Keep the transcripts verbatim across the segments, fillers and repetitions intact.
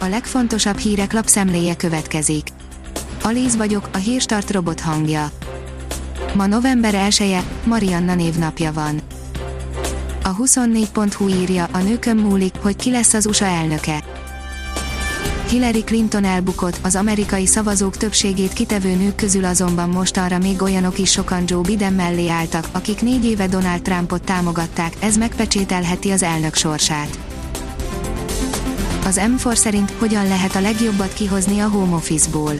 a legfontosabb hírek lapszemléje következik. Alíz vagyok, a Hírstart robot hangja. Ma november elseje, Marianna névnapja van. A huszonnégy pont hú írja, a nőkön múlik, hogy ki lesz az u es á elnöke. Hillary Clinton elbukott, az amerikai szavazók többségét kitevő nők közül azonban mostanra még olyanok is sokan Joe Biden mellé álltak, akik négy éve Donald Trumpot támogatták, ez megpecsételheti az elnök sorsát. Az em négy szerint hogyan lehet a legjobbat kihozni a home office-ból.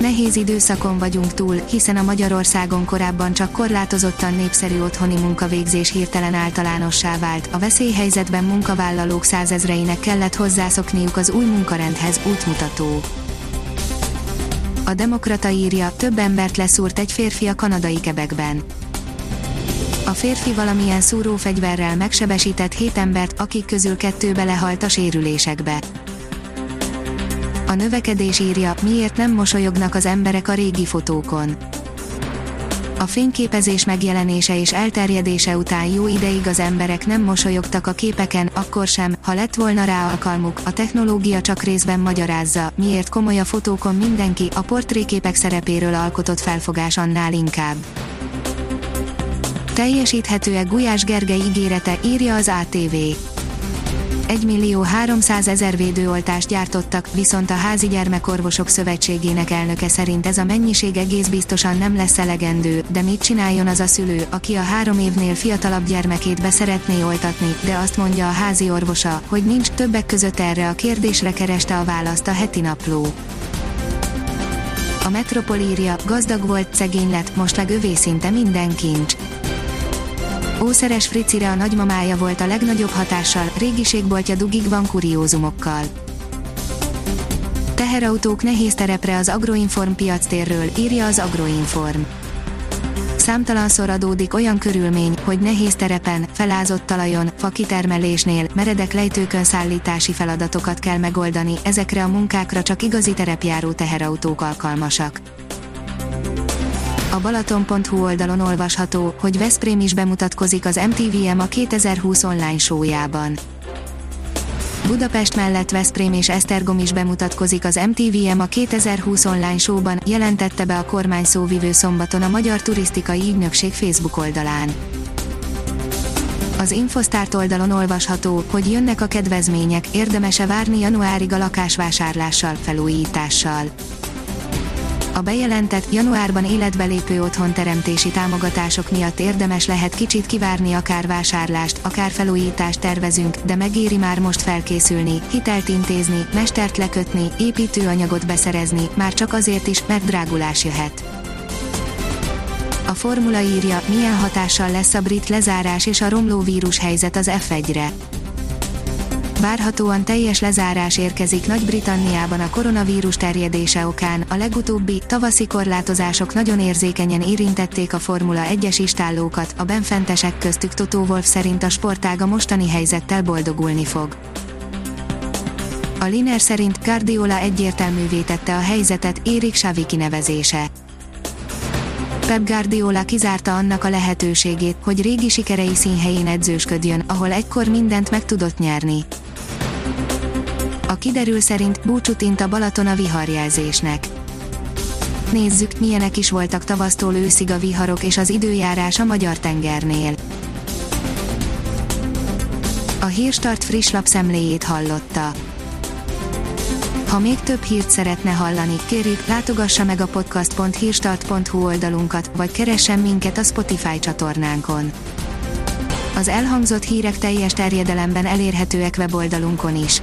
Nehéz időszakon vagyunk túl, hiszen a Magyarországon korábban csak korlátozottan népszerű otthoni munkavégzés hirtelen általánossá vált, a veszélyhelyzetben munkavállalók százezreinek kellett hozzászokniuk az új munkarendhez, útmutató. A Demokrata írja, több embert leszúrt egy férfi a kanadai Quebecben. A férfi valamilyen szúrófegyverrel megsebesített hét embert, akik közül kettő belehalt a sérülésekbe. A Növekedés írja, miért nem mosolyognak az emberek a régi fotókon. A fényképezés megjelenése és elterjedése után jó ideig az emberek nem mosolyogtak a képeken, akkor sem, ha lett volna rá alkalmuk, a technológia csak részben magyarázza, miért komoly a fotókon mindenki, a portréképek szerepéről alkotott felfogás annál inkább. Teljesíthető-e Gulyás Gergely ígérete, írja az á té vé. egymillió-háromszázezer védőoltást gyártottak, viszont a Házi Gyermekorvosok Szövetségének elnöke szerint ez a mennyiség egész biztosan nem lesz elegendő, de mit csináljon az a szülő, aki a három évnél fiatalabb gyermekét be szeretné oltatni, de azt mondja a házi orvosa, hogy nincs, többek között erre a kérdésre kereste a választ a heti napló. A Metropol írja, gazdag volt, szegény lett, most meg övé szinte minden kincs. Ószeres Fricire a nagymamája volt a legnagyobb hatással, régiségboltja dugig van kuriózumokkal. Teherautók nehéz terepre az Agroinform piactérről, írja az Agroinform. Számtalanszor adódik olyan körülmény, hogy nehéz terepen, felázott talajon, fa kitermelésnél, meredek lejtőkön szállítási feladatokat kell megoldani, ezekre a munkákra csak igazi terepjáró teherautók alkalmasak. A balaton pont hú oldalon olvasható, hogy Veszprém is bemutatkozik az em té vé em a kétezer-húsz online showjában. Budapest mellett Veszprém és Esztergom is bemutatkozik az em té vé em a kétezer-húsz online showban, jelentette be a kormány szóvivő szombaton a Magyar Turisztikai Ügynökség Facebook oldalán. Az Infosztárt oldalon olvasható, hogy jönnek a kedvezmények, érdemes-e várni januárig a lakásvásárlással, felújítással. A bejelentett, januárban életbe lépő otthonteremtési támogatások miatt érdemes lehet kicsit kivárni, akár vásárlást, akár felújítást tervezünk, de megéri már most felkészülni, hitelt intézni, mestert lekötni, építőanyagot beszerezni, már csak azért is, mert drágulás jöhet. A Formula írja, milyen hatással lesz a brit lezárás és a romló vírushelyzet az ef egyre. Várhatóan teljes lezárás érkezik Nagy-Britanniában a koronavírus terjedése okán, a legutóbbi, tavaszi korlátozások nagyon érzékenyen érintették a Formula egyes istállókat, a benfentesek köztük Toto Wolff szerint a sportág a mostani helyzettel boldogulni fog. A Liner szerint Guardiola egyértelművé tette a helyzetet, Érik Saviki nevezése. Pep Guardiola kizárta annak a lehetőségét, hogy régi sikerei színhelyén edzősködjön, ahol egykor mindent meg tudott nyerni. A Kiderül szerint búcsút int a Balaton a viharjelzésnek. Nézzük, milyenek is voltak tavasztól őszig a viharok és az időjárás a magyar tengernél. A Hírstart friss lapszemléjét hallotta. Ha még több hírt szeretne hallani, kérjük, látogassa meg a podcast pont hírstart pont hú oldalunkat, vagy keressen minket a Spotify csatornánkon. Az elhangzott hírek teljes terjedelemben elérhetőek weboldalunkon is.